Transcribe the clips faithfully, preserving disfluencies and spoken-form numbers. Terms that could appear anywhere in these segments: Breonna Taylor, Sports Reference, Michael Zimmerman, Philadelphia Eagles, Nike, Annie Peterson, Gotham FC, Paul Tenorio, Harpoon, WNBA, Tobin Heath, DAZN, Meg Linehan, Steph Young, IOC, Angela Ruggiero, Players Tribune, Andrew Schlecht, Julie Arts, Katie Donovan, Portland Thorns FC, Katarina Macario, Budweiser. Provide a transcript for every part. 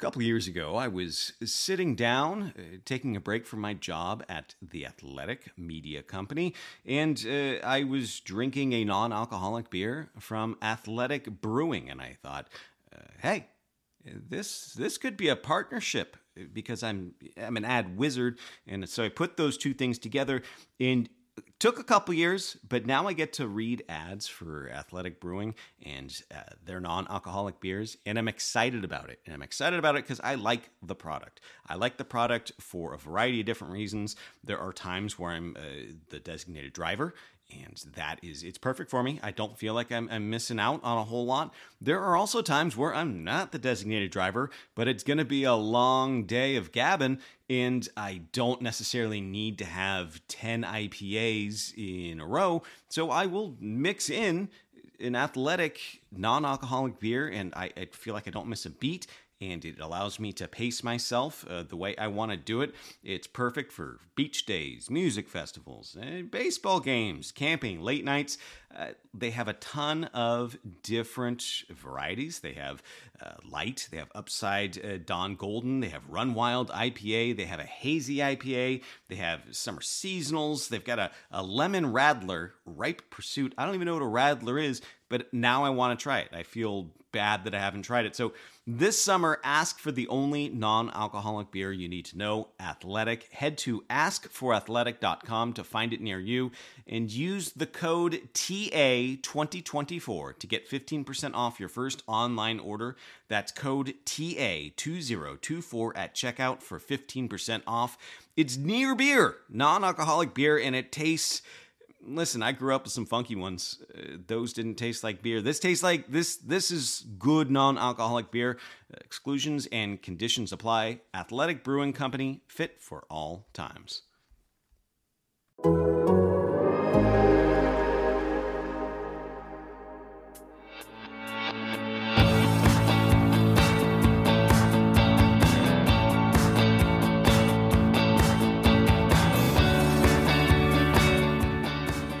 A couple years ago, I was sitting down, uh, taking a break from my job at the Athletic Media Company, and uh, I was drinking a non-alcoholic beer from Athletic Brewing, and I thought, uh, hey, this this could be a partnership because I'm I'm an ad wizard, and so I put those two things together, and took a couple years, but now I get to read ads for Athletic Brewing and uh, their non-alcoholic beers, and I'm excited about it. And I'm excited about it because I like the product. I like the product for a variety of different reasons. There are times where I'm uh, the designated driver, and that is, it's perfect for me. I don't feel like I'm, I'm missing out on a whole lot. There are also times where I'm not the designated driver, but it's going to be a long day of gabbing, and I don't necessarily need to have ten I P As in a row. So I will mix in an Athletic non-alcoholic beer, and I, I feel like I don't miss a beat. And it allows me to pace myself uh, the way I want to do it. It's perfect for beach days, music festivals, uh, baseball games, camping, late nights. Uh, they have a ton of different varieties. They have uh, light, they have Upside uh, Dawn Golden, they have Run Wild I P A, they have a hazy I P A, they have summer seasonals, they've got a, a lemon radler, Ripe Pursuit. I don't even know what a radler is, but now I want to try it. I feel bad that I haven't tried it. So this summer, ask for the only non-alcoholic beer you need to know, Athletic. Head to ask for athletic dot com to find it near you and use the code T A twenty twenty-four to get fifteen percent off your first online order. That's code T A twenty twenty-four at checkout for fifteen percent off. It's near beer, non-alcoholic beer, and it tastes... Listen, I grew up with some funky ones. Uh, those didn't taste like beer. This tastes like this. This is good non-alcoholic beer. Uh, exclusions and conditions apply. Athletic Brewing Company, fit for all times.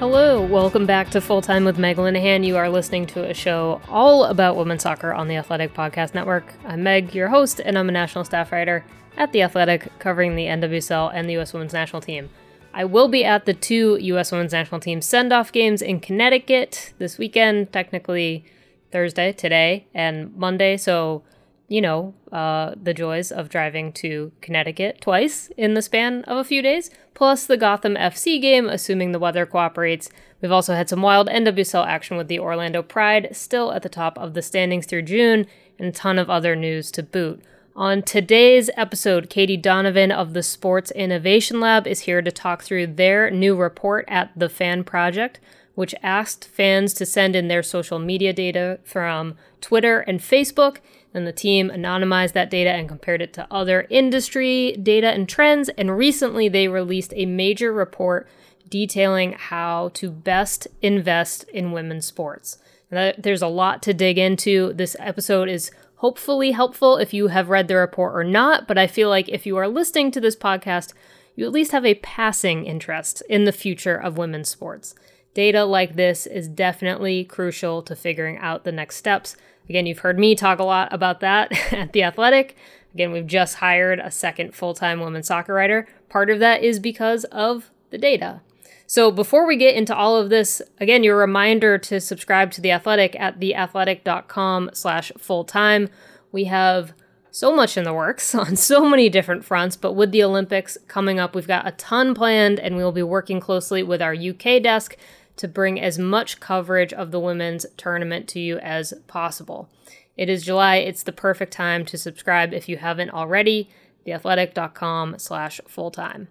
Hello, welcome back to Full Time with Meg Linehan. You are listening to a show all about women's soccer on the Athletic Podcast Network. I'm Meg, your host, and I'm a national staff writer at The Athletic, covering the N W S L and the U S Women's National Team. I will be at the two U S Women's National Team send-off games in Connecticut this weekend, technically Thursday, today, and Monday, so, you know, uh, the joys of driving to Connecticut twice in the span of a few days, plus the Gotham F C game, assuming the weather cooperates. We've also had some wild N W S L action with the Orlando Pride, still at the top of the standings through June, and a ton of other news to boot. On today's episode, Katie Donovan of the Sports Innovation Lab is here to talk through their new report at The Fan Project, which asked fans to send in their social media data from Twitter and Facebook. And the team anonymized that data and compared it to other industry data and trends. And recently they released a major report detailing how to best invest in women's sports. And there's a lot to dig into. This episode is hopefully helpful if you have read the report or not. But I feel like if you are listening to this podcast, you at least have a passing interest in the future of women's sports. Data like this is definitely crucial to figuring out the next steps. Again, you've heard me talk a lot about that at The Athletic. Again, we've just hired a second full-time women's soccer writer. Part of that is because of the data. So before we get into all of this, again, your reminder to subscribe to The Athletic at the athletic dot com slash full time. We have so much in the works on so many different fronts, but with the Olympics coming up, we've got a ton planned, and we will be working closely with our U K desk to bring as much coverage of the women's tournament to you as possible. It is July. It's the perfect time to subscribe if you haven't already. the athletic dot com slash full time.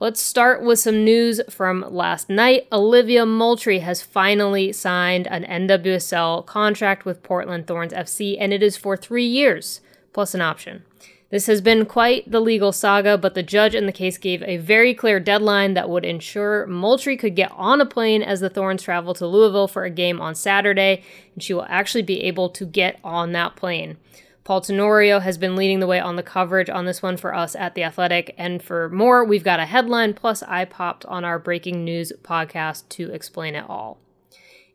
Let's start with some news from last night. Olivia Moultrie has finally signed an N W S L contract with Portland Thorns F C, and it is for three years plus an option. This has been quite the legal saga, but the judge in the case gave a very clear deadline that would ensure Moultrie could get on a plane as the Thorns travel to Louisville for a game on Saturday, and she will actually be able to get on that plane. Paul Tenorio has been leading the way on the coverage on this one for us at The Athletic, and for more, we've got a headline, plus I popped on our breaking news podcast to explain it all.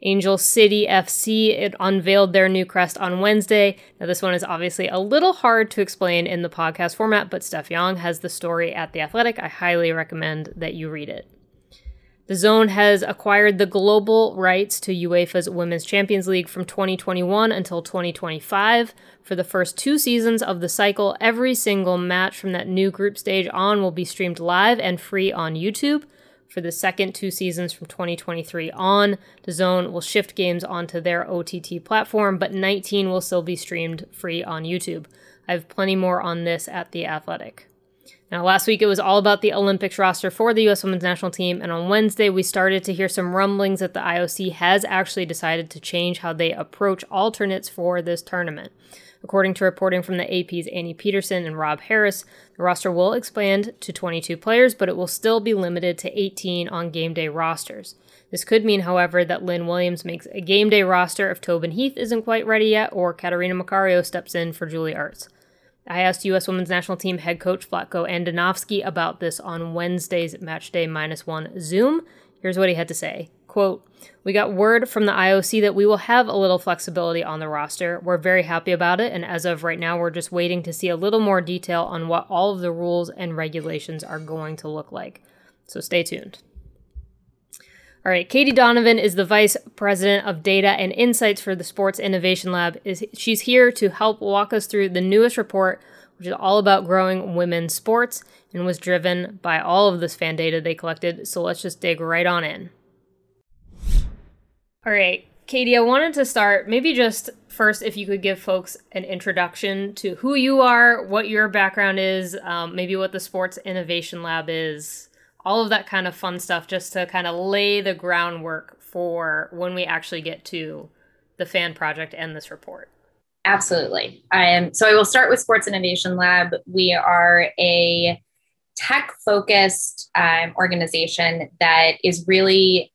Angel City F C, it unveiled their new crest on Wednesday. Now, this one is obviously a little hard to explain in the podcast format, but Steph Young has the story at The Athletic. I highly recommend that you read it. The D A Z N has acquired the global rights to UEFA's Women's Champions League from twenty twenty-one until twenty twenty-five. For the first two seasons of the cycle, every single match from that new group stage on will be streamed live and free on YouTube. For the second two seasons from twenty twenty-three on, the D A Z N will shift games onto their O T T platform, but nineteen will still be streamed free on YouTube. I have plenty more on this at The Athletic. Now, last week it was all about the Olympics roster for the U S women's national team, and on Wednesday we started to hear some rumblings that the I O C has actually decided to change how they approach alternates for this tournament. According to reporting from the A P's Annie Peterson and Rob Harris, the roster will expand to twenty-two players, but it will still be limited to eighteen on game day rosters. This could mean, however, that Lynn Williams makes a game day roster if Tobin Heath isn't quite ready yet, or Katarina Macario steps in for Julie Arts. I asked U S Women's National Team head coach Vlatko Andonovski about this on Wednesday's Matchday Minus One Zoom. Here's what he had to say. Quote, "We got word from the I O C that we will have a little flexibility on the roster. We're very happy about it, and as of right now, we're just waiting to see a little more detail on what all of the rules and regulations are going to look like. So stay tuned." All right, Katie Donovan is the Vice President of Data and Insights for the Sports Innovation Lab. She's here to help walk us through the newest report, which is all about growing women's sports and was driven by all of this fan data they collected. So let's just dig right on in. All right, Katie, I wanted to start maybe just first if you could give folks an introduction to who you are, what your background is, um, maybe what the Sports Innovation Lab is. All of that kind of fun stuff just to kind of lay the groundwork for when we actually get to the Fan Project and this report. Absolutely. I am, so I will start with Sports Innovation Lab. We are a tech-focused um, organization that is really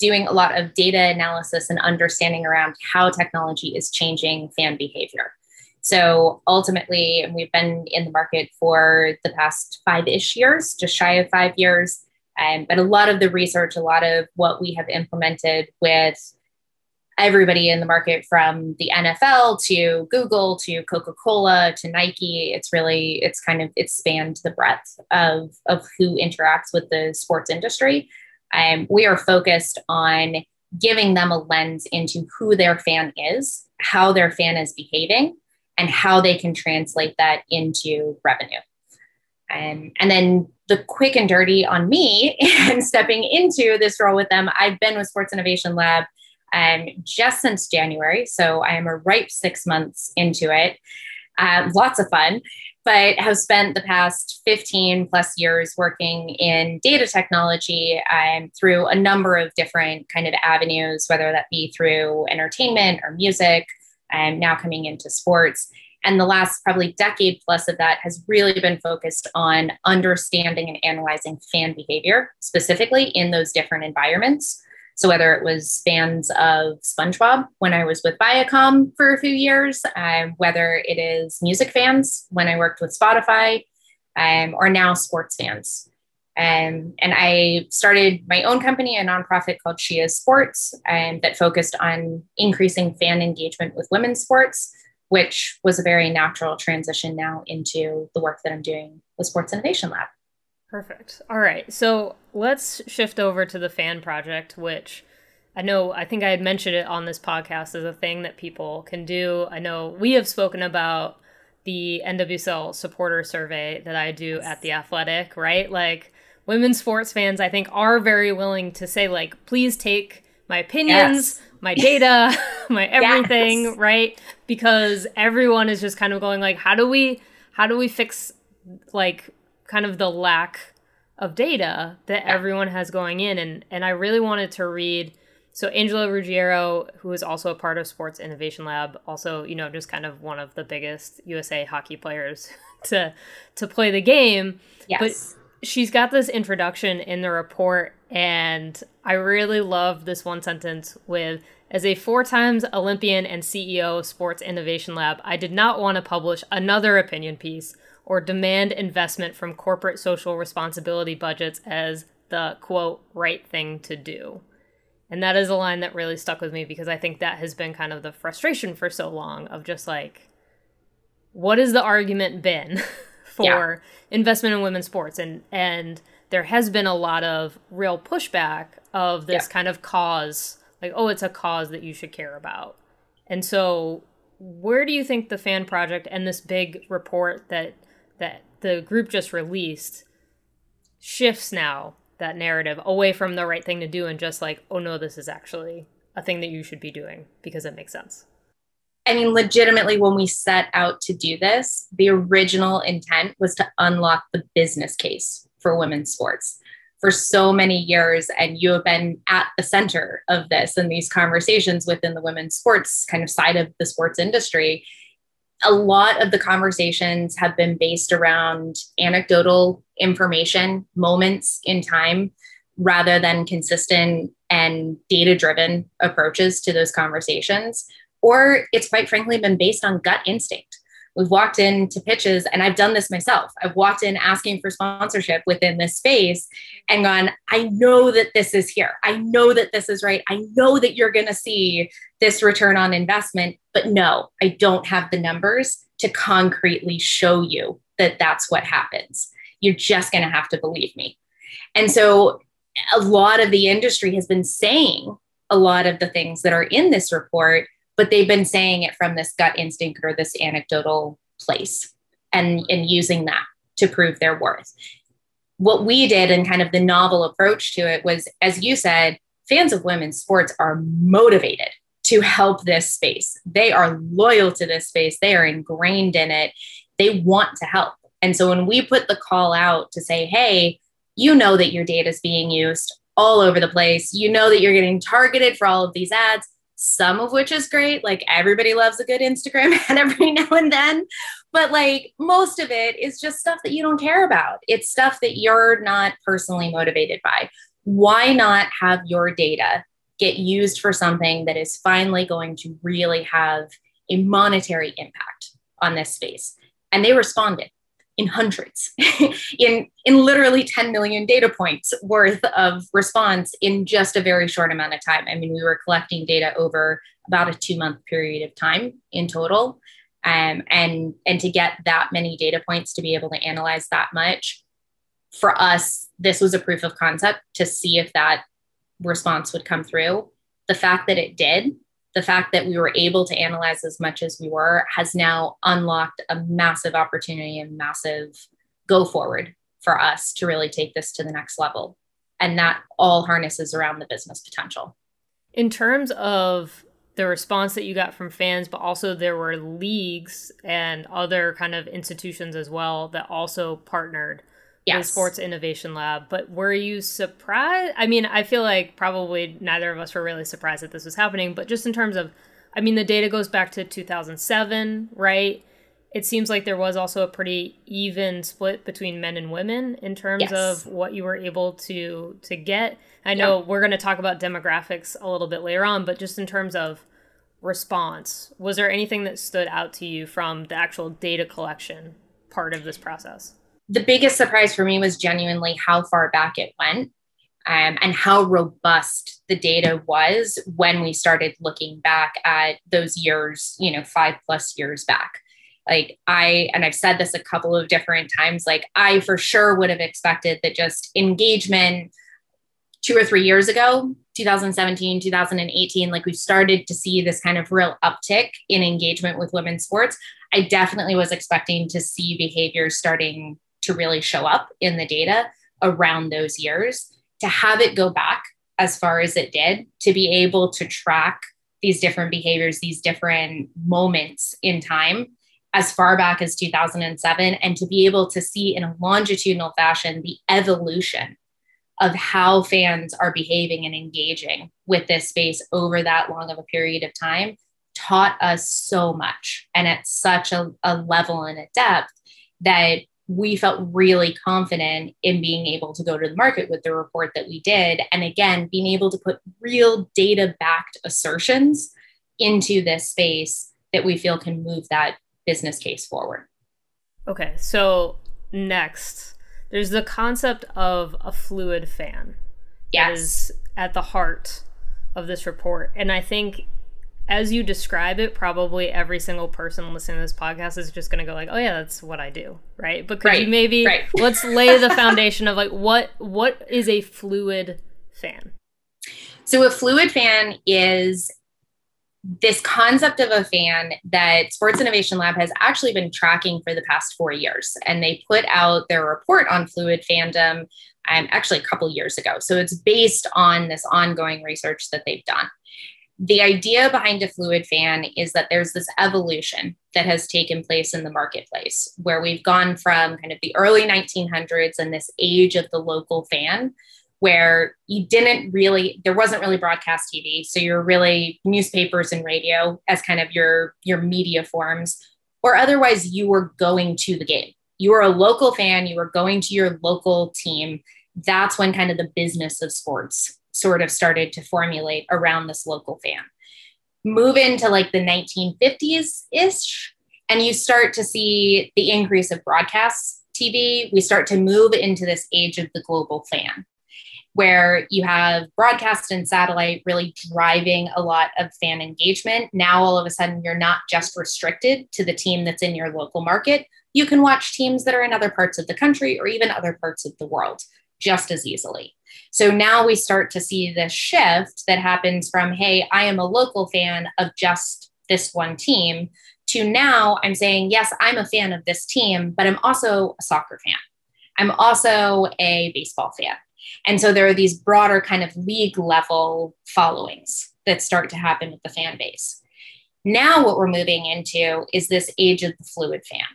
doing a lot of data analysis and understanding around how technology is changing fan behavior. So ultimately, we've been in the market for the past five-ish years, just shy of five years. Um, but a lot of the research, a lot of what we have implemented with everybody in the market from the N F L to Google to Coca-Cola to Nike, it's really, it's kind of, it's spanned the breadth of, of who interacts with the sports industry. Um, we are focused on giving them a lens into who their fan is, how their fan is behaving, and how they can translate that into revenue. Um, and then the quick and dirty on me and stepping into this role with them, I've been with Sports Innovation Lab um, just since January. So I am a ripe six months into it. Uh, lots of fun, but have spent the past fifteen plus years working in data technology um, through a number of different kind of avenues, whether that be through entertainment or music, Um, now coming into sports. And the last probably decade plus of that has really been focused on understanding and analyzing fan behavior, specifically in those different environments. So whether it was fans of SpongeBob when I was with Viacom for a few years, um, whether it is music fans when I worked with Spotify, um, or now sports fans. Um, and I started my own company, a nonprofit called She Is Sports, um, that focused on increasing fan engagement with women's sports, which was a very natural transition now into the work that I'm doing with Sports Innovation Lab. Perfect. All right. So let's shift over to the Fan Project, which I know, I think I had mentioned it on this podcast as a thing that people can do. I know we have spoken about the N W S L supporter survey that I do at The Athletic, right? Like, women's sports fans, I think, are very willing to say, like, please take my opinions, yes. my data, my everything, yes. right? Because everyone is just kind of going, like, how do we, how do we fix, like, kind of the lack of data that yeah. everyone has going in? And and I really wanted to read, so Angela Ruggiero, who is also a part of Sports Innovation Lab, also, you know, just kind of one of the biggest U S A hockey players to to play the game. Yes. But she's got this introduction in the report, and I really love this one sentence with, as a four times Olympian and C E O of Sports Innovation Lab, I did not want to publish another opinion piece or demand investment from corporate social responsibility budgets as the, quote, right thing to do. And that is a line that really stuck with me, because I think that has been kind of the frustration for so long of just like, what has the argument been for yeah. investment in women's sports? And and there has been a lot of real pushback of this yeah. kind of cause, like, oh, it's a cause that you should care about. And so where do you think the Fan Project and this big report that that the group just released shifts now that narrative away from the right thing to do and just like, oh no, this is actually a thing that you should be doing because it makes sense? I mean, legitimately, when we set out to do this, the original intent was to unlock the business case for women's sports. For so many years, and you have been at the center of this and these conversations within the women's sports kind of side of the sports industry, a lot of the conversations have been based around anecdotal information, moments in time, rather than consistent and data-driven approaches to those conversations. Or it's quite frankly been based on gut instinct. We've walked into pitches, and I've done this myself. I've walked in asking for sponsorship within this space and gone, I know that this is here. I know that this is right. I know that you're going to see this return on investment, but no, I don't have the numbers to concretely show you that that's what happens. You're just going to have to believe me. And so a lot of the industry has been saying a lot of the things that are in this report, but they've been saying it from this gut instinct or this anecdotal place and, and using that to prove their worth. What we did and kind of the novel approach to it was, as you said, fans of women's sports are motivated to help this space. They are loyal to this space. They are ingrained in it. They want to help. And so when we put the call out to say, hey, you know that your data is being used all over the place. You know that you're getting targeted for all of these ads. Some of which is great. Like, everybody loves a good Instagram ad every now and then, but like most of it is just stuff that you don't care about. It's stuff that you're not personally motivated by. Why not have your data get used for something that is finally going to really have a monetary impact on this space? And they responded in hundreds, in, in literally ten million data points worth of response in just a very short amount of time. I mean, we were collecting data over about a two month period of time in total. Um, and, and to get that many data points, to be able to analyze that much, for us, this was a proof of concept to see if that response would come through. The fact that it did, the fact that we were able to analyze as much as we were, has now unlocked a massive opportunity and massive go forward for us to really take this to the next level. And that all harnesses around the business potential. In terms of the response that you got from fans, but also there were leagues and other kind of institutions as well that also partnered Yes. with Sports Innovation Lab. But were you surprised? I mean, I feel like probably neither of us were really surprised that this was happening, but just in terms of, I mean, the data goes back to two thousand seven, right? It seems like there was also a pretty even split between men and women in terms yes. of what you were able to to get. I know yeah. we're going to talk about demographics a little bit later on, but just in terms of response, was there anything that stood out to you from the actual data collection part of this process? The biggest surprise for me was genuinely how far back it went, um, and how robust the data was when we started looking back at those years, you know, five plus years back. Like I, and I've said this a couple of different times, like I for sure would have expected that just engagement two or three years ago, two thousand seventeen, two thousand eighteen, like we started to see this kind of real uptick in engagement with women's sports. I definitely was expecting to see behaviors starting to really show up in the data around those years. To have it go back as far as it did, to be able to track these different behaviors, these different moments in time as far back as two thousand seven, and to be able to see in a longitudinal fashion the evolution of how fans are behaving and engaging with this space over that long of a period of time, taught us so much, and at such a, a level and a depth that we felt really confident in being able to go to the market with the report that we did. And again, being able to put real data-backed assertions into this space that we feel can move that business case forward. Okay, so next, there's the concept of a fluid fan. Yes. That is at the heart of this report. And I think as you describe it, probably every single person listening to this podcast is just going to go like, oh yeah, that's what I do, right? But could right, you maybe, right. let's lay the foundation of like, what what is a fluid fan? So a fluid fan is this concept of a fan that Sports Innovation Lab has actually been tracking for the past four years. And they put out their report on fluid fandom um, actually a couple years ago. So it's based on this ongoing research that they've done. The idea behind a fluid fan is that there's this evolution that has taken place in the marketplace where we've gone from kind of the early nineteen hundreds and this age of the local fan where you didn't really, there wasn't really broadcast T V. So you're really newspapers and radio as kind of your, your media forms, or otherwise you were going to the game. You were a local fan, you were going to your local team. That's when kind of the business of sports sort of started to formulate around this local fan. Move into like the nineteen fifties-ish, and you start to see the increase of broadcast T V. We start to move into this age of the global fan, where you have broadcast and satellite really driving a lot of fan engagement. Now, all of a sudden, you're not just restricted to the team that's in your local market. You can watch teams that are in other parts of the country or even other parts of the world just as easily. So now we start to see this shift that happens from, hey, I am a local fan of just this one team, to now I'm saying, yes, I'm a fan of this team, but I'm also a soccer fan. I'm also a baseball fan. And so there are these broader kind of league level followings that start to happen with the fan base. Now what we're moving into is this age of the fluid fan.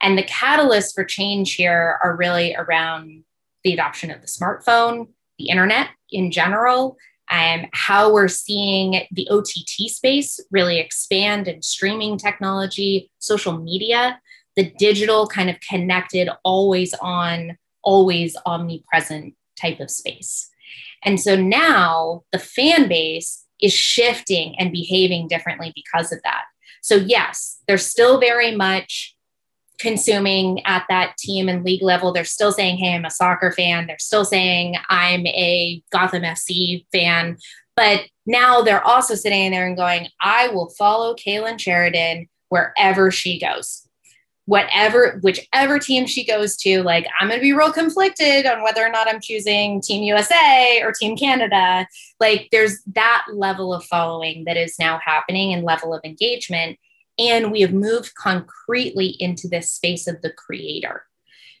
And the catalysts for change here are really around the adoption of the smartphone, the internet in general, um, how we're seeing the O T T space really expand, and streaming technology, social media, the digital kind of connected, always on, always omnipresent type of space. And so now the fan base is shifting and behaving differently because of that. So yes, they're still very much consuming at that team and league level. They're still saying, hey, I'm a soccer fan. They're still saying I'm a Gotham F C fan. But now they're also sitting there and going, I will follow Kaylin Sheridan wherever she goes. Whatever, whichever team she goes to, like, I'm going to be real conflicted on whether or not I'm choosing Team U S A or Team Canada. Like, there's that level of following that is now happening and level of engagement. And we have moved concretely into this space of the creator.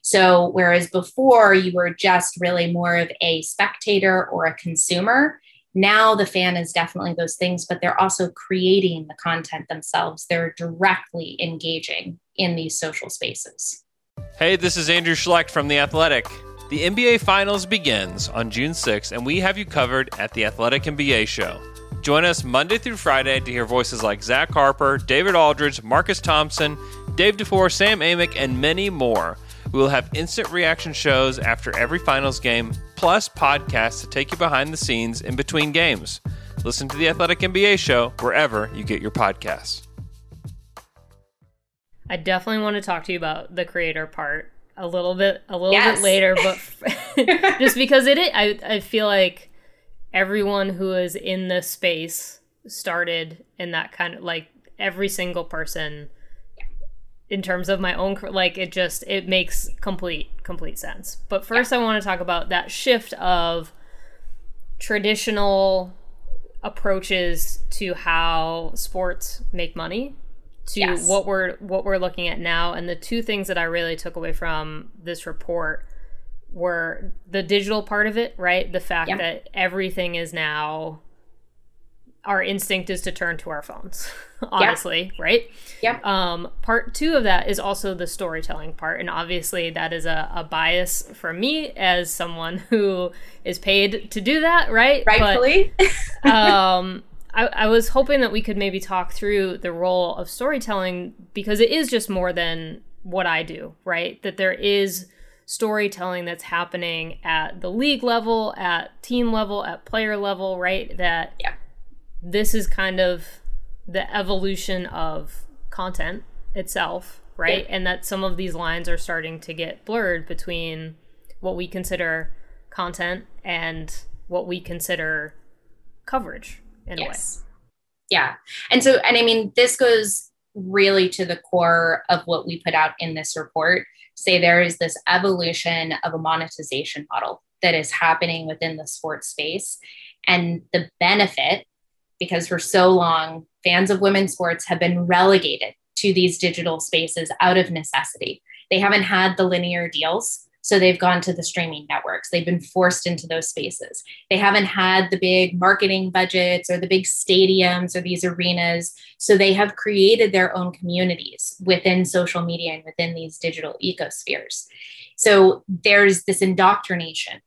So whereas before you were just really more of a spectator or a consumer, now the fan is definitely those things, but they're also creating the content themselves. They're directly engaging in these social spaces. Hey, this is Andrew Schlecht from The Athletic. The N B A Finals begins on June sixth, and we have you covered at The Athletic N B A Show. Join us Monday through Friday to hear voices like Zach Harper, David Aldridge, Marcus Thompson, Dave DeFore, Sam Amick, and many more. We will have instant reaction shows after every finals game, plus podcasts to take you behind the scenes in between games. Listen to The Athletic N B A Show wherever you get your podcasts. I definitely want to talk to you about the creator part a little bit, a little yes. bit later, but just because it, I, I feel like everyone who is in this space started in that kind of, like, every single person in terms of my own, like, it just, it makes complete, complete sense. But first yeah. I want to talk about that shift of traditional approaches to how sports make money to yes. what we're, what we're looking at now. And the two things that I really took away from this report were the digital part of it, right? The fact yeah. that everything is now, our instinct is to turn to our phones, honestly, yeah. right? Yeah. Um, part two of that is also the storytelling part. And obviously that is a, a bias for me as someone who is paid to do that, right? Rightfully. But, um, I, I was hoping that we could maybe talk through the role of storytelling, because it is just more than what I do, right? That there is storytelling that's happening at the league level, at team level, at player level, right? That yeah. this is kind of the evolution of content itself, right? Yeah. And that some of these lines are starting to get blurred between what we consider content and what we consider coverage in yes. a way. Yeah. And so, and I mean, this goes really to the core of what we put out in this report. Say there is this evolution of a monetization model that is happening within the sports space. And the benefit, because for so long, fans of women's sports have been relegated to these digital spaces out of necessity. They haven't had the linear deals, so they've gone to the streaming networks. They've been forced into those spaces. They haven't had the big marketing budgets or the big stadiums or these arenas, so they have created their own communities within social media and within these digital ecospheres. So there's this indoctrination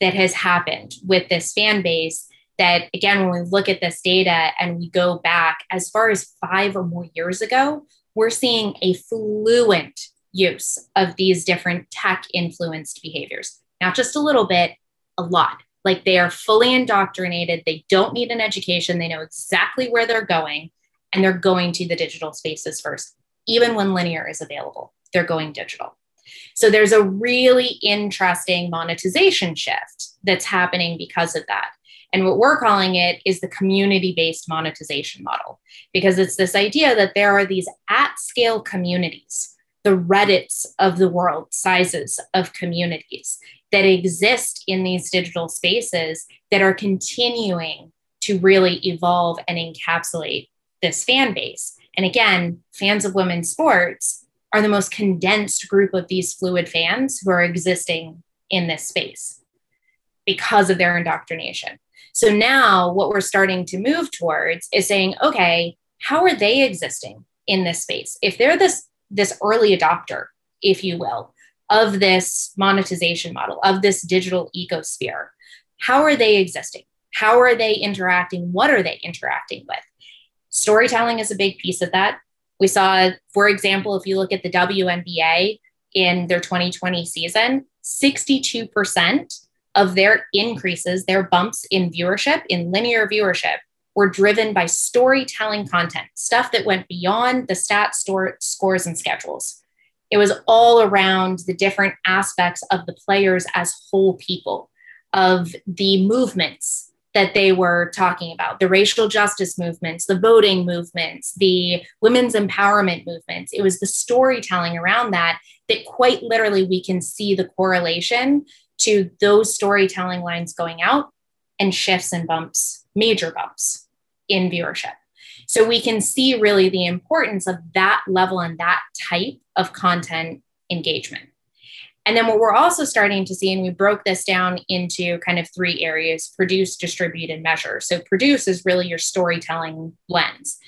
that has happened with this fan base that, again, when we look at this data and we go back as far as five or more years ago, we're seeing a fluent use of these different tech-influenced behaviors. Not just a little bit, a lot. Like, they are fully indoctrinated. They don't need an education. They know exactly where they're going, and they're going to the digital spaces first. Even when linear is available, they're going digital. So there's a really interesting monetization shift that's happening because of that. And what we're calling it is the community-based monetization model, because it's this idea that there are these at-scale communities, the Reddits of the world, sizes of communities that exist in these digital spaces that are continuing to really evolve and encapsulate this fan base. And again, fans of women's sports are the most condensed group of these fluid fans who are existing in this space because of their indoctrination. So now what we're starting to move towards is saying, okay, how are they existing in this space? If they're this this early adopter, if you will, of this monetization model, of this digital ecosphere. How are they existing? How are they interacting? What are they interacting with? Storytelling is a big piece of that. We saw, for example, if you look at the W N B A in their twenty twenty season, sixty-two percent of their increases, their bumps in viewership, in linear viewership, were driven by storytelling content, stuff that went beyond the stat store, scores and schedules. It was all around the different aspects of the players as whole people, of the movements that they were talking about, the racial justice movements, the voting movements, the women's empowerment movements. It was the storytelling around that, that quite literally we can see the correlation to those storytelling lines going out and shifts and bumps, major bumps in viewership. So we can see really the importance of that level and that type of content engagement. And then what we're also starting to see, and we broke this down into kind of three areas: produce, distribute, and measure. So produce is really your storytelling lens.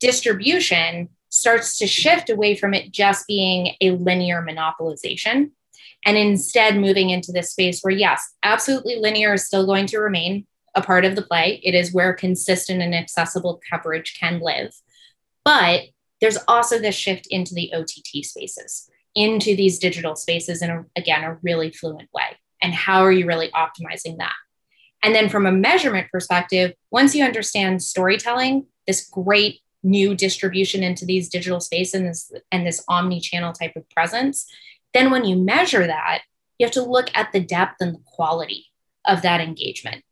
Distribution starts to shift away from it just being a linear monopolization, and instead moving into this space where, yes, absolutely linear is still going to remain a part of the play. It is where consistent and accessible coverage can live. But there's also this shift into the O T T spaces, into these digital spaces in, a, again, a really fluent way. And how are you really optimizing that? And then from a measurement perspective, once you understand storytelling, this great new distribution into these digital spaces and this omni-channel type of presence, then when you measure that, you have to look at the depth and the quality of that engagement.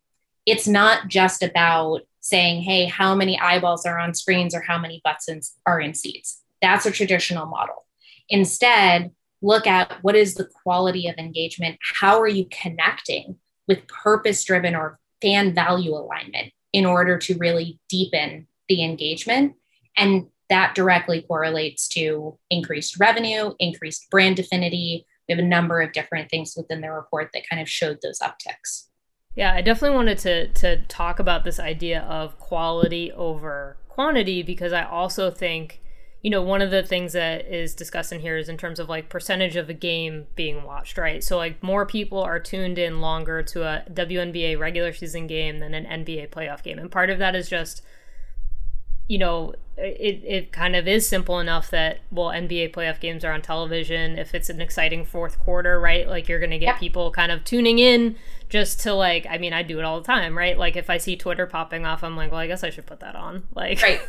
It's not just about saying, hey, how many eyeballs are on screens or how many buttons are in seats. That's a traditional model. Instead, look at what is the quality of engagement? How are you connecting with purpose-driven or fan value alignment in order to really deepen the engagement? And that directly correlates to increased revenue, increased brand affinity. We have a number of different things within the report that kind of showed those upticks. Yeah, I definitely wanted to to talk about this idea of quality over quantity, because I also think, you know, one of the things that is discussed in here is in terms of like percentage of a game being watched, right? So like more people are tuned in longer to a W N B A regular season game than an N B A playoff game. And part of that is just, you know, it, it kind of is simple enough that, well, N B A playoff games are on television. If it's an exciting fourth quarter, right? Like you're going to get yeah. people kind of tuning in just to like, I mean, I do it all the time, right? Like if I see Twitter popping off, I'm like, well, I guess I should put that on. Like, right.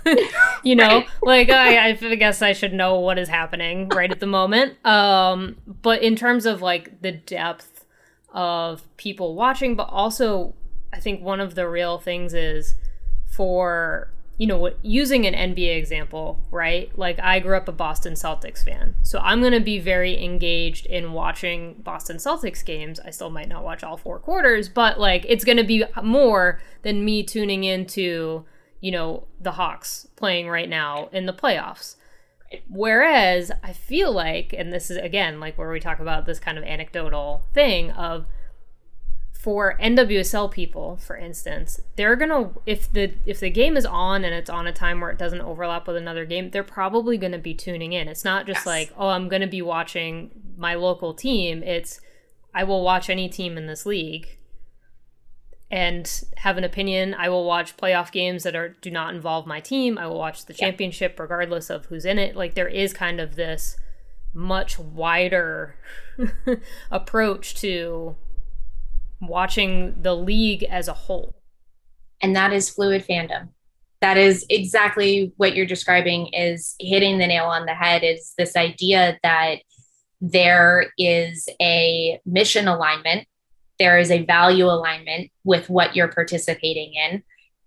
you know, right. like I, I guess I should know what is happening right at the moment. Um, but in terms of like the depth of people watching, but also I think one of the real things is for, you know, using an N B A example, right? Like, I grew up a Boston Celtics fan, so I'm going to be very engaged in watching Boston Celtics games. I still might not watch all four quarters, but like, it's going to be more than me tuning into, you know, the Hawks playing right now in the playoffs. Whereas I feel like, and this is again, like where we talk about this kind of anecdotal thing of, for N W S L people, for instance, they're gonna, if the if the game is on and it's on a time where it doesn't overlap with another game, they're probably gonna be tuning in. It's not just yes. like, oh, I'm gonna be watching my local team. It's, I will watch any team in this league and have an opinion. I will watch playoff games that are do not involve my team. I will watch the yeah. championship regardless of who's in it. Like, there is kind of this much wider approach to watching the league as a whole. And that is fluid fandom. That is exactly what you're describing, is hitting the nail on the head, is this idea that there is a mission alignment. There is a value alignment with what you're participating in.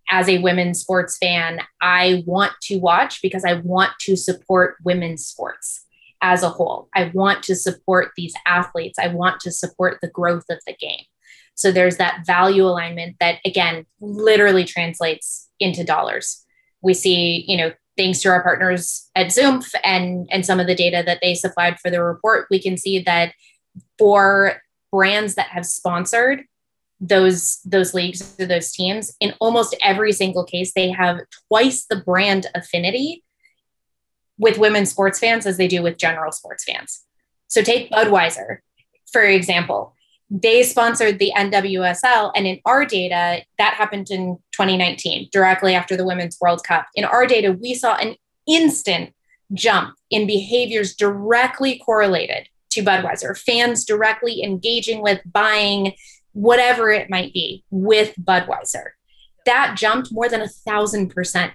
As a women's sports fan, I want to watch because I want to support women's sports as a whole. I want to support these athletes. I want to support the growth of the game. So there's that value alignment that, again, literally translates into dollars. We see, you know, thanks to our partners at Zoomf and, and some of the data that they supplied for the report, we can see that for brands that have sponsored those, those leagues or those teams, in almost every single case, they have twice the brand affinity with women's sports fans as they do with general sports fans. So take Budweiser, for example. They sponsored the N W S L. And in our data, that happened in twenty nineteen, directly after the Women's World Cup. In our data, we saw an instant jump in behaviors directly correlated to Budweiser, fans directly engaging with, buying, whatever it might be, with Budweiser. That jumped more than a thousand percent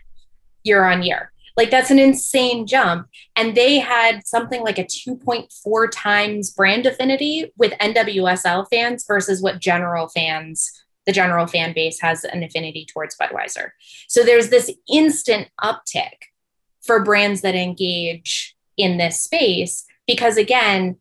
year on year. Like, that's an insane jump. And they had something like a two point four times brand affinity with N W S L fans versus what general fans, the general fan base has an affinity towards Budweiser. So there's this instant uptick for brands that engage in this space, because again,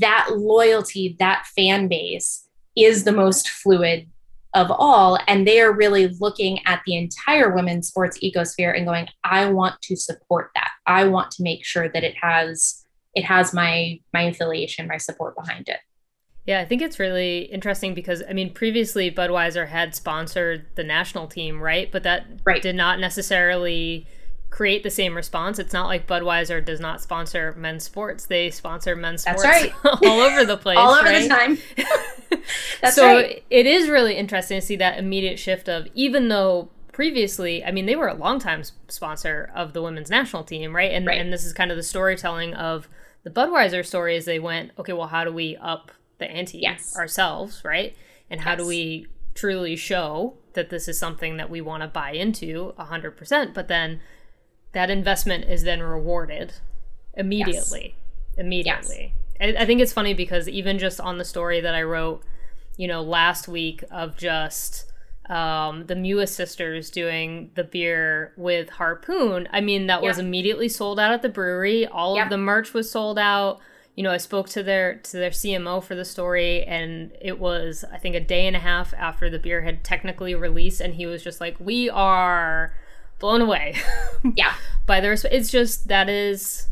that loyalty, that fan base is the most fluid of all. And they are really looking at the entire women's sports ecosphere and going, I want to support that. I want to make sure that it has, it has my, my affiliation, my support behind it. Yeah. I think it's really interesting because, I mean, previously Budweiser had sponsored the national team, right? But that right. did not necessarily create the same response. It's not like Budweiser does not sponsor men's sports. They sponsor men's That's sports right. all over the place. all over right? the time. That's so right. It is really interesting to see that immediate shift of, even though previously, I mean, they were a longtime sponsor of the women's national team, right? And right. and this is kind of the storytelling of the Budweiser story, as they went, okay, well, how do we up the ante yes. ourselves, right? And how yes. do we truly show that this is something that we want to buy into one hundred percent? But then that investment is then rewarded immediately, yes. immediately. Yes. I, I think it's funny because even just on the story that I wrote, you know, last week of just um, the Mewis sisters doing the beer with Harpoon, I mean, that yeah. was immediately sold out at the brewery. All yeah. of the merch was sold out. You know, I spoke to their to their C M O for the story, and it was, I think, a day and a half after the beer had technically released, and he was just like, we are blown away yeah by the resp- it's just that is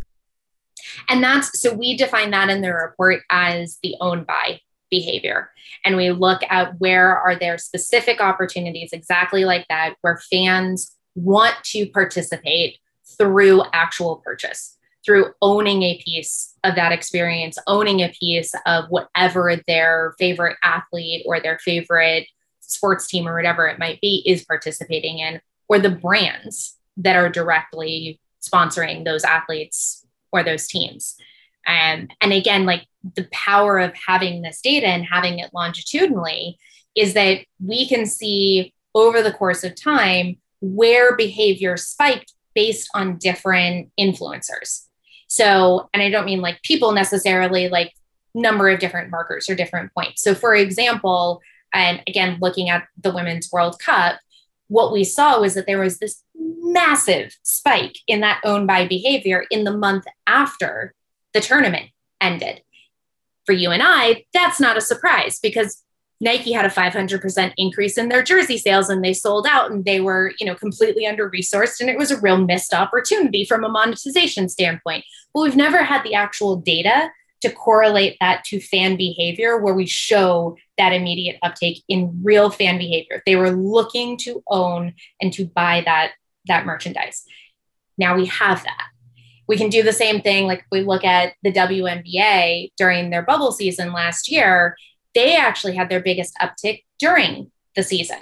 and that's so we define that in the report as the own buy behavior, and we look at where are there specific opportunities exactly like that where fans want to participate through actual purchase, through owning a piece of that experience, owning a piece of whatever their favorite athlete or their favorite sports team or whatever it might be is participating in, or the brands that are directly sponsoring those athletes or those teams. Um, and again, like, the power of having this data and having it longitudinally is that we can see over the course of time where behavior spiked based on different influencers. So, and I don't mean like people necessarily, like number of different markers or different points. So for example, And again, looking at the Women's World Cup, what we saw was that there was this massive spike in that own by behavior in the month after the tournament ended. For you and I, that's not a surprise, because Nike had a five hundred percent increase in their jersey sales and they sold out and they were, you know, completely under-resourced, and it was a real missed opportunity from a monetization standpoint. But we've never had the actual data to correlate that to fan behavior where we show that immediate uptake in real fan behavior. They were looking to own and to buy that, that merchandise. Now we have that. We can do the same thing. Like, we look at the W N B A during their bubble season last year. They actually had their biggest uptick during the season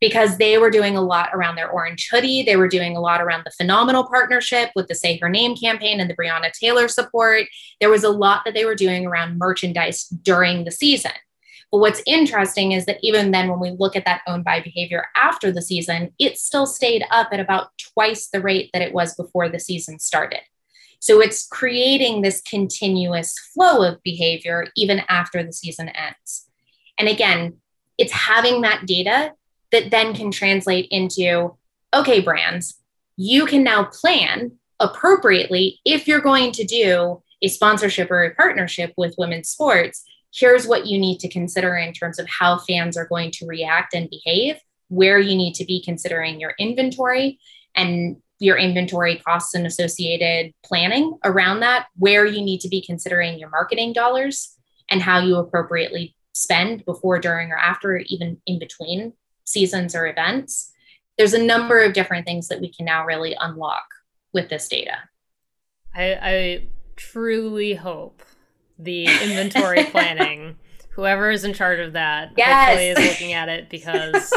because they were doing a lot around their orange hoodie. They were doing a lot around the phenomenal partnership with the Say Her Name campaign and the Breonna Taylor support. There was a lot that they were doing around merchandise during the season. But what's interesting is that even then, when we look at that owned by behavior after the season, it still stayed up at about twice the rate that it was before the season started. So it's creating this continuous flow of behavior even after the season ends. And again, it's having that data that then can translate into, okay, brands, you can now plan appropriately if you're going to do a sponsorship or a partnership with women's sports. Here's what you need to consider in terms of how fans are going to react and behave, where you need to be considering your inventory and your inventory costs and associated planning around that, where you need to be considering your marketing dollars and how you appropriately spend before, during, or after, or even in between seasons or events. There's a number of different things that we can now really unlock with this data. I, I truly hope the inventory planning, whoever is in charge of that, yes, hopefully is looking at it, because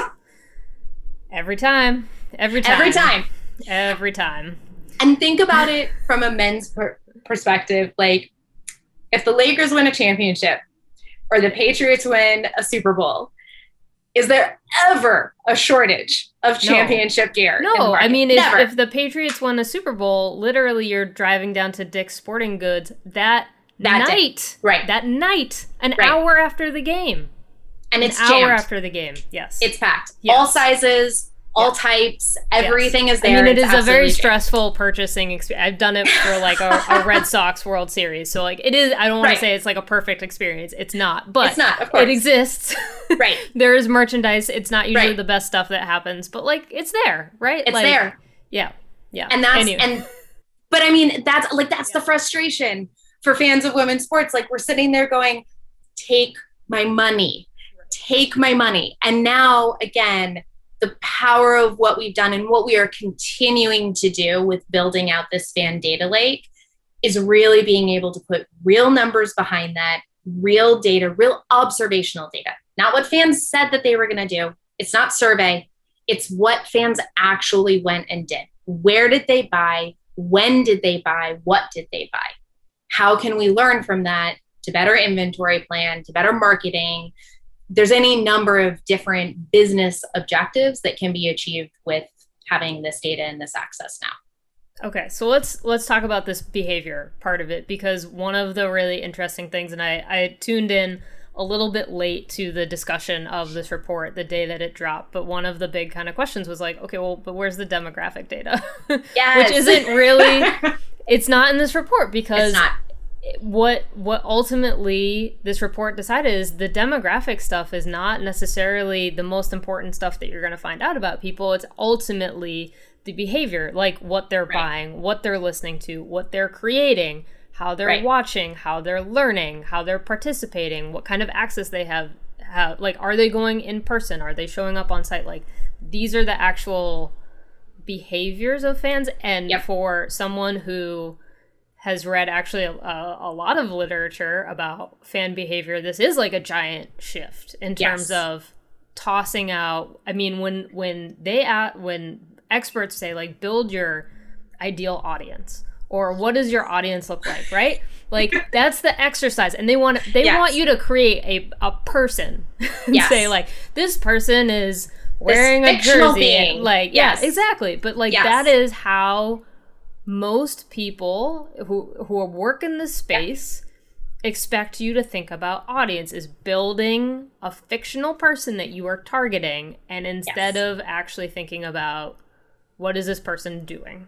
every time, every time, every time. Every time. And think about it from a men's per- perspective. Like, if the Lakers win a championship or the Patriots win a Super Bowl, is there ever a shortage of championship no. gear? No, I mean, if, if the Patriots won a Super Bowl, literally you're driving down to Dick's Sporting Goods that, that night. Day. Right. That night, an right. hour after the game. And it's an jammed. hour after the game, yes. It's packed. Yes. All sizes. All yes. types, everything yes. is there. I mean, it it's is a very good. stressful purchasing experience. I've done it for like a, a Red Sox World Series. So like it is, I don't want right. to say it's like a perfect experience. It's not, but it's not, of course. It exists. Right. There is merchandise. It's not usually right. the best stuff that happens, but like it's there, right? It's like, there. Yeah. Yeah. And that's, anyway. and, but I mean, that's like, that's yeah. the frustration for fans of women's sports. Like, we're sitting there going, take my money, take my money. And now again, the power of what we've done and what we are continuing to do with building out this fan data lake is really being able to put real numbers behind that, real data, real observational data. Not what fans said that they were going to do. It's not survey. It's what fans actually went and did. Where did they buy? When did they buy? What did they buy? How can we learn from that to better inventory plan, to better marketing? There's any number of different business objectives that can be achieved with having this data and this access now. Okay, so let's let's talk about this behavior part of it, because one of the really interesting things, and I, I tuned in a little bit late to the discussion of this report the day that it dropped, but one of the big kind of questions was like, okay, well, but where's the demographic data? Yes. Which isn't really, it's not in this report, because... It's not. What what ultimately this report decided is the demographic stuff is not necessarily the most important stuff that you're going to find out about people. It's ultimately the behavior, like what they're right. buying, what they're listening to, what they're creating, how they're right. watching, how they're learning, how they're participating, what kind of access they have, have. Like, are they going in person? Are they showing up on site? Like, these are the actual behaviors of fans. And yep. for someone who... has read actually a, a lot of literature about fan behavior, this is like a giant shift in terms yes. of tossing out. I mean, when when they at when experts say like build your ideal audience, or what does your audience look like, right? Like, that's the exercise, and they want they yes. want you to create a a person and yes. say like, this person is wearing this a jersey, being. And like yes. yeah, exactly. But like yes. that is how most people who who work in this space expect you to think about audience is building a fictional person that you are targeting, and instead yes. of actually thinking about what is this person doing.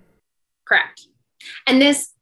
Correct. And this,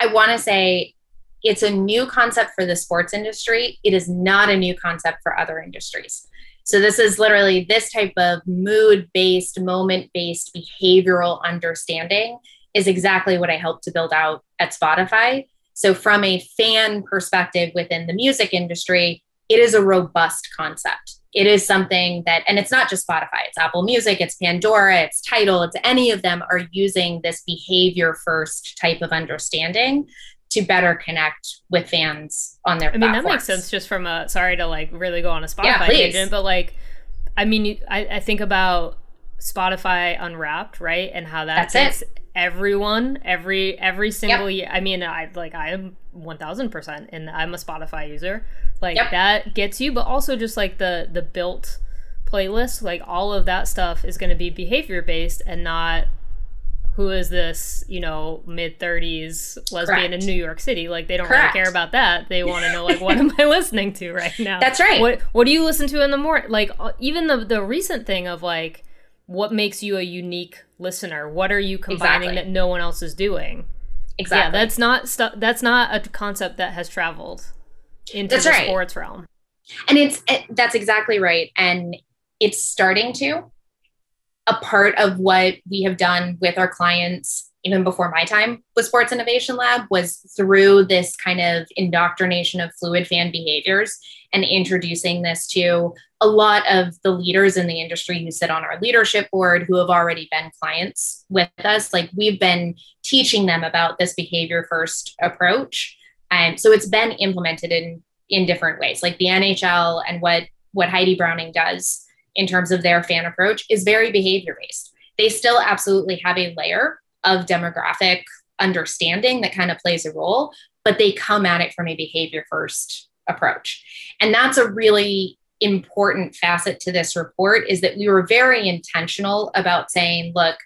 I want to say, it's a new concept for the sports industry. It is not a new concept for other industries. So this is literally this type of mood-based, moment-based behavioral understanding is exactly what I helped to build out at Spotify. So from a fan perspective within the music industry, it is a robust concept. It is something that, and it's not just Spotify, it's Apple Music, it's Pandora, it's Tidal, it's any of them are using this behavior first type of understanding to better connect with fans on their I platforms. I mean, that makes sense just from a, sorry to like really go on a Spotify tangent, yeah, but like, I mean, I, I think about Spotify Unwrapped, right? And how that That's it. everyone, every every single yep. year. I mean, I like I am one thousand percent and I'm a Spotify user. Like yep. that gets you, but also just like the the built playlist, like all of that stuff is going to be behavior based and not who is this, you know, mid thirties lesbian Correct. in New York City. Like they don't Correct. really care about that. They want to know like, what am I listening to right now? That's right. What what do you listen to in the morning? Like even the the recent thing of like, what makes you a unique listener? What are you combining exactly. that no one else is doing? Exactly. Yeah, that's not stuff. That's not a concept that has traveled into that's the right. sports realm. And it's it, that's exactly right. And it's starting to a part of what we have done with our clients. Even before my time with Sports Innovation Lab was through this kind of indoctrination of fluid fan behaviors and introducing this to a lot of the leaders in the industry who sit on our leadership board, who have already been clients with us. Like we've been teaching them about this behavior first approach. And um, so it's been implemented in, in different ways, like the N H L and what, what Heidi Browning does in terms of their fan approach is very behavior based. They still absolutely have a layer of demographic understanding that kind of plays a role, but they come at it from a behavior first approach. And that's a really important facet to this report is that we were very intentional about saying, look,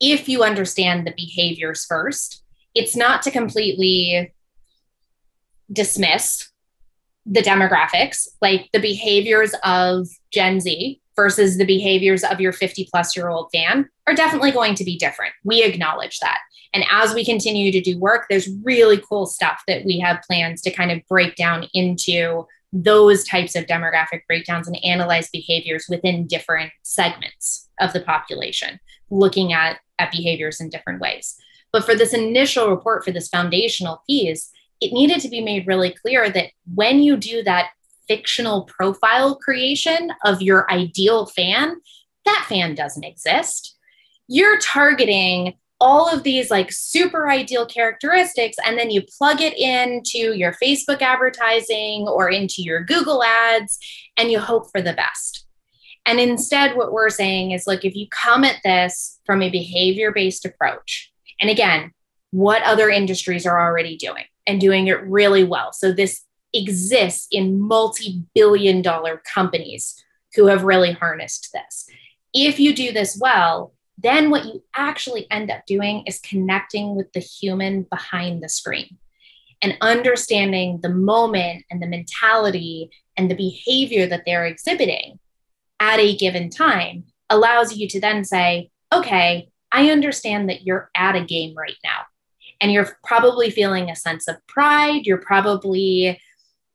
if you understand the behaviors first, it's not to completely dismiss the demographics, like the behaviors of Gen Z versus the behaviors of your fifty plus year old fan are definitely going to be different. We acknowledge that. And as we continue to do work, there's really cool stuff that we have plans to kind of break down into those types of demographic breakdowns and analyze behaviors within different segments of the population, looking at, at behaviors in different ways. But for this initial report, for this foundational piece, it needed to be made really clear that when you do that fictional profile creation of your ideal fan, that fan doesn't exist. You're targeting all of these like super ideal characteristics, and then you plug it into your Facebook advertising or into your Google ads, and you hope for the best. And instead, what we're saying is, look, if you come at this from a behavior-based approach, and again, what other industries are already doing and doing it really well. So this exists in multi-billion dollar companies who have really harnessed this. If you do this well, then what you actually end up doing is connecting with the human behind the screen and understanding the moment and the mentality and the behavior that they're exhibiting at a given time allows you to then say, okay, I understand that you're at a game right now and you're probably feeling a sense of pride. You're probably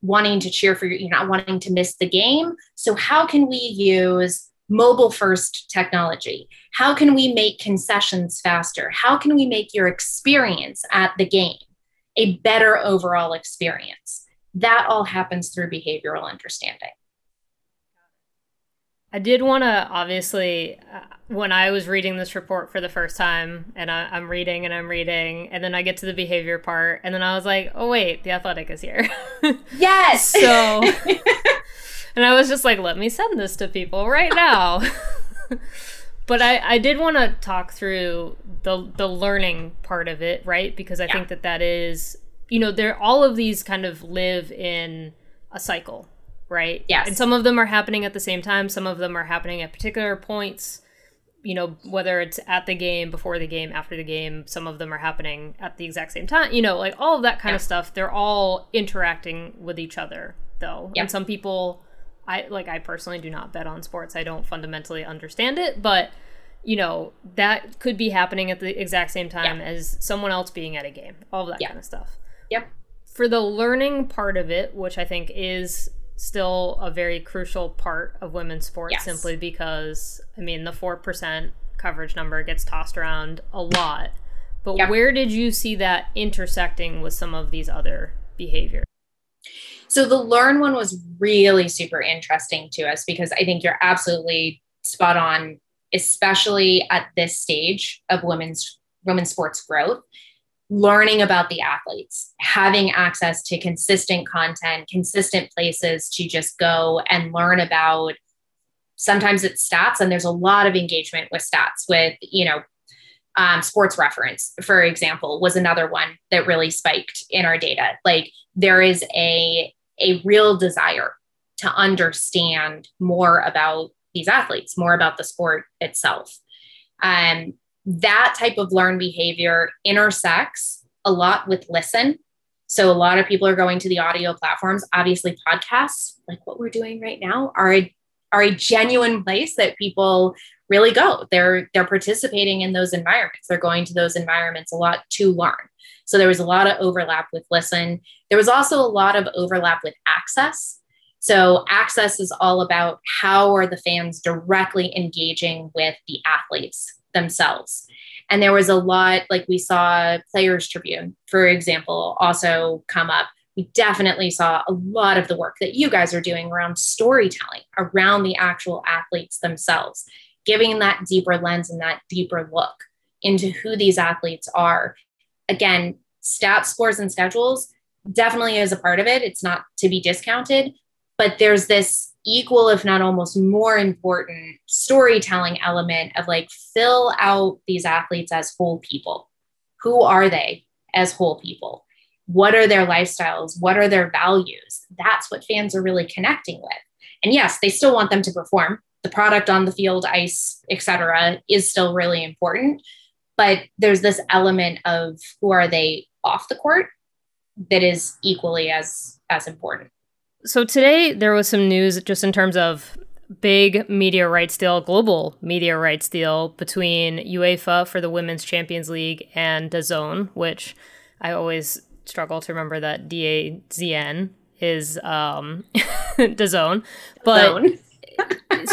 wanting to cheer for you, you're not wanting to miss the game. So how can we use mobile first technology? How can we make concessions faster? How can we make your experience at the game a better overall experience? That all happens through behavioral understanding. I did want to obviously, uh, when I was reading this report for the first time, and I, I'm reading and I'm reading, and then I get to the behavior part, and then I was like, oh wait, The Athletic is here. Yes! So, and I was just like, let me send this to people right now. But I, I did want to talk through the the learning part of it, right? Because I yeah. think that that is, you know, they're, all of these kind of live in a cycle. Right? Yes. And some of them are happening at the same time. Some of them are happening at particular points, you know, whether it's at the game, before the game, after the game, some of them are happening at the exact same time, you know, like all of that kind yeah. of stuff. They're all interacting with each other, though. Yeah. And some people, I like, I personally do not bet on sports. I don't fundamentally understand it, but, you know, that could be happening at the exact same time yeah. as someone else being at a game, all of that yeah. kind of stuff. Yep. For the learning part of it, which I think is still a very crucial part of women's sports, yes. simply because, I mean, the four percent coverage number gets tossed around a lot. But yep. where did you see that intersecting with some of these other behaviors? So the learn one was really super interesting to us, because I think you're absolutely spot on, especially at this stage of women's women's sports growth. Learning about the athletes, having access to consistent content, consistent places to just go and learn about, sometimes it's stats, and there's a lot of engagement with stats with, you know, um, Sports Reference, for example, was another one that really spiked in our data. Like there is a, a real desire to understand more about these athletes, more about the sport itself. Um, That type of learn behavior intersects a lot with listen. So a lot of people are going to the audio platforms. Obviously, podcasts, like what we're doing right now, are a, are a genuine place that people really go. They're, they're participating in those environments. They're going to those environments a lot to learn. So there was a lot of overlap with listen. There was also a lot of overlap with access. So access is all about how are the fans directly engaging with the athletes themselves. And there was a lot, like we saw Players Tribune, for example, also come up. We definitely saw a lot of the work that you guys are doing around storytelling, around the actual athletes themselves, giving that deeper lens and that deeper look into who these athletes are. Again, stats, scores, and schedules definitely is a part of it. It's not to be discounted, but there's this equal, if not almost more important, storytelling element of like, fill out these athletes as whole people. Who are they as whole people? What are their lifestyles? What are their values? That's what fans are really connecting with. And yes, they still want them to perform. The product on the field, ice, et cetera, is still really important, but there's this element of who are they off the court that is equally as, as important. So today there was some news just in terms of big media rights deal, global media rights deal between UEFA for the Women's Champions League and D A Z N, which I always struggle to remember that D A Z N is um, D A Z N. But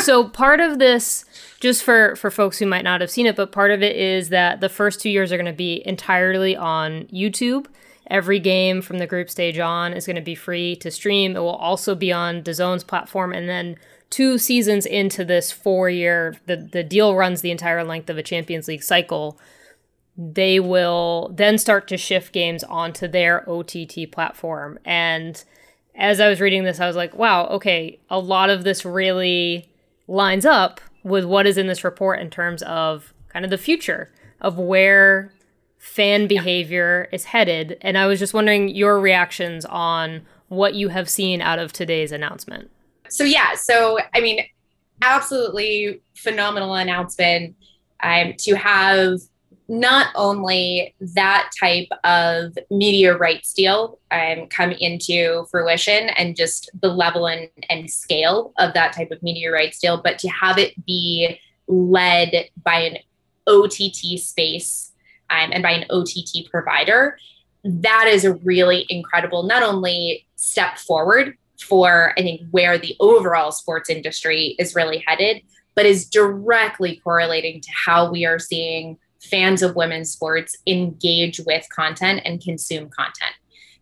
so part of this, just for, for folks who might not have seen it, but part of it is that the first two years are going to be entirely on YouTube. Every game from the group stage on is going to be free to stream. It will also be on D A Z N's platform. And then two seasons into this four-year, the, the deal runs the entire length of a Champions League cycle. They will then start to shift games onto their O T T platform. And as I was reading this, I was like, wow, okay, a lot of this really lines up with what is in this report in terms of kind of the future of where fan behavior is headed. And I was just wondering your reactions on what you have seen out of today's announcement. So yeah, so I mean, absolutely phenomenal announcement um, to have not only that type of media rights deal um, come into fruition and just the level and, and scale of that type of media rights deal, but to have it be led by an O T T space Um, and by an O T T provider, that is a really incredible, not only step forward for, I think, where the overall sports industry is really headed, but is directly correlating to how we are seeing fans of women's sports engage with content and consume content.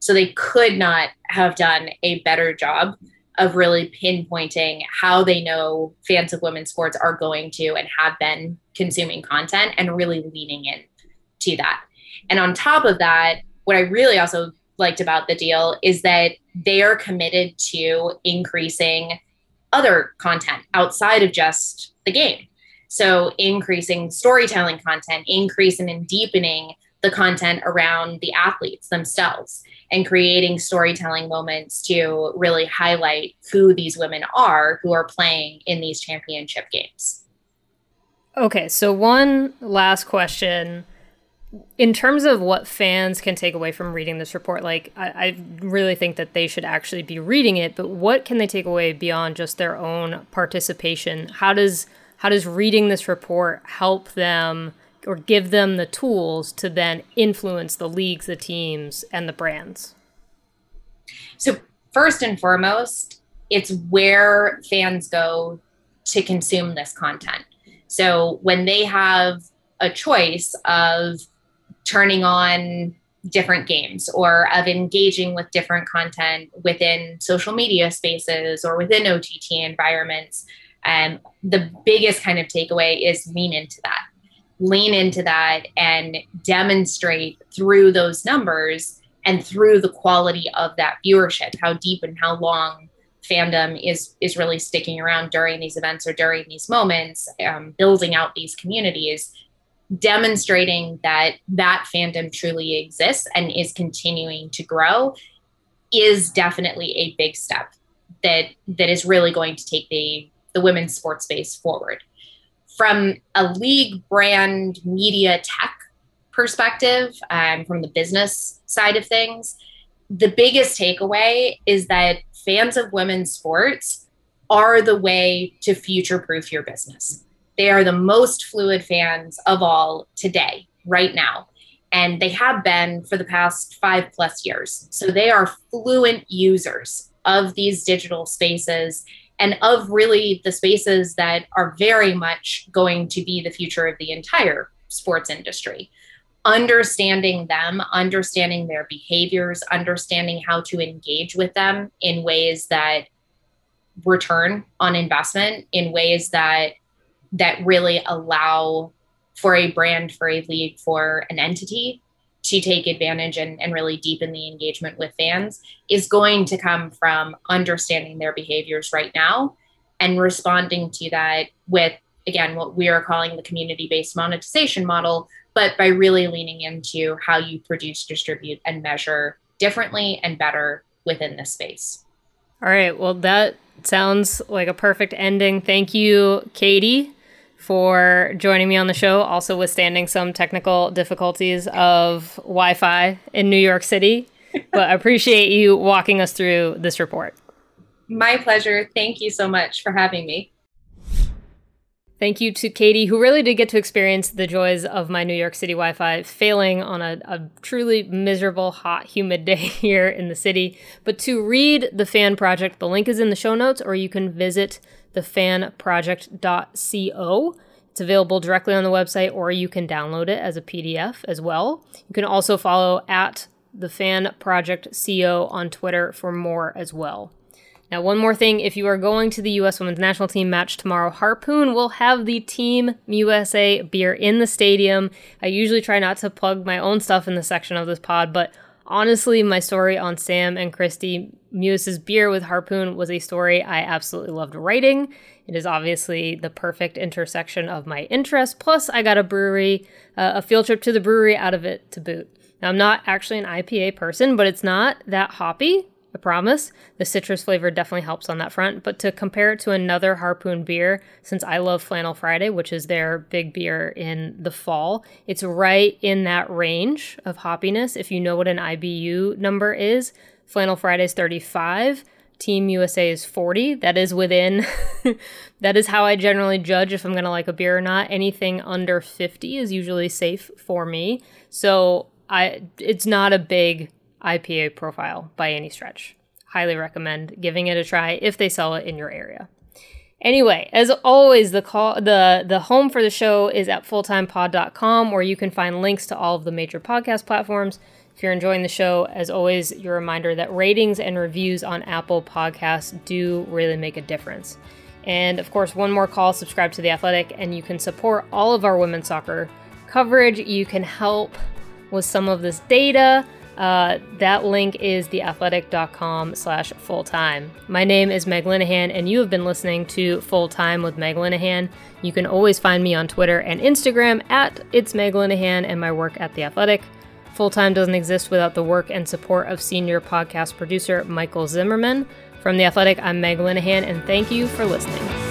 So they could not have done a better job of really pinpointing how they know fans of women's sports are going to and have been consuming content and really leaning in to that. And on top of that, what I really also liked about the deal is that they are committed to increasing other content outside of just the game. So increasing storytelling content, increasing and deepening the content around the athletes themselves, and creating storytelling moments to really highlight who these women are who are playing in these championship games. Okay, so one last question. In terms of what fans can take away from reading this report, like I, I really think that they should actually be reading it, but what can they take away beyond just their own participation? How does how does reading this report help them or give them the tools to then influence the leagues, the teams, and the brands? So first and foremost, it's where fans go to consume this content. So when they have a choice of turning on different games or of engaging with different content within social media spaces or within O T T environments, um, the biggest kind of takeaway is lean into that. Lean into that and demonstrate through those numbers and through the quality of that viewership, how deep and how long fandom is is really sticking around during these events or during these moments, um, building out these communities, demonstrating that that fandom truly exists and is continuing to grow is definitely a big step that that is really going to take the, the women's sports space forward. From a league, brand, media, tech perspective, um, from the business side of things, the biggest takeaway is that fans of women's sports are the way to future-proof your business. They are the most fluid fans of all today, right now. And they have been for the past five plus years. So they are fluent users of these digital spaces and of really the spaces that are very much going to be the future of the entire sports industry. Understanding them, understanding their behaviors, understanding how to engage with them in ways that return on investment, in ways that that really allow for a brand, for a league, for an entity to take advantage and, and really deepen the engagement with fans is going to come from understanding their behaviors right now and responding to that with, again, what we are calling the community-based monetization model, but by really leaning into how you produce, distribute, and measure differently and better within this space. All right. Well, that sounds like a perfect ending. Thank you, Katie, for joining me on the show, also withstanding some technical difficulties of Wi-Fi in New York City. But I appreciate you walking us through this report. My pleasure. Thank you so much for having me. Thank you to Katie, who really did get to experience the joys of my New York City Wi-Fi failing on a, a truly miserable, hot, humid day here in the city. But to read The Fan Project, the link is in the show notes, or you can visit the fan project dot co. It's available directly on the website, or you can download it as a P D F as well. You can also follow at The Fan Project C O on Twitter for more as well. Now, one more thing, if you are going to the U S Women's National Team match tomorrow, Harpoon will have the Team U S A beer in the stadium. I usually try not to plug my own stuff in the section of this pod, but honestly, my story on Sam and Christy Mewis's beer with Harpoon was a story I absolutely loved writing. It is obviously the perfect intersection of my interests, plus I got a brewery, uh, a field trip to the brewery out of it to boot. Now, I'm not actually an I P A person, but it's not that hoppy. I promise. The citrus flavor definitely helps on that front, but to compare it to another Harpoon beer, since I love Flannel Friday, which is their big beer in the fall, it's right in that range of hoppiness. If you know what an I B U number is, Flannel Friday's thirty-five, Team U S A is forty. That is within, that is how I generally judge if I'm going to like a beer or not. Anything under fifty is usually safe for me. So I, it's not a big I P A profile by any stretch. Highly recommend giving it a try if they sell it in your area. Anyway, as always, the call the the home for the show is at full time pod dot com, where you can find links to all of the major podcast platforms. If you're enjoying the show, as always, your reminder that ratings and reviews on Apple Podcasts do really make a difference. And of course, one more call, subscribe to The Athletic, and you can support all of our women's soccer coverage. You can help with some of this data. Uh, that link is the athletic dot com slash full time. My name is Meg Linehan, and you have been listening to Full Time with Meg Linehan. You can always find me on Twitter and Instagram at It's Meg Linehan and my work at The Athletic. Full Time doesn't exist without the work and support of senior podcast producer Michael Zimmerman. From The Athletic, I'm Meg Linehan, and thank you for listening.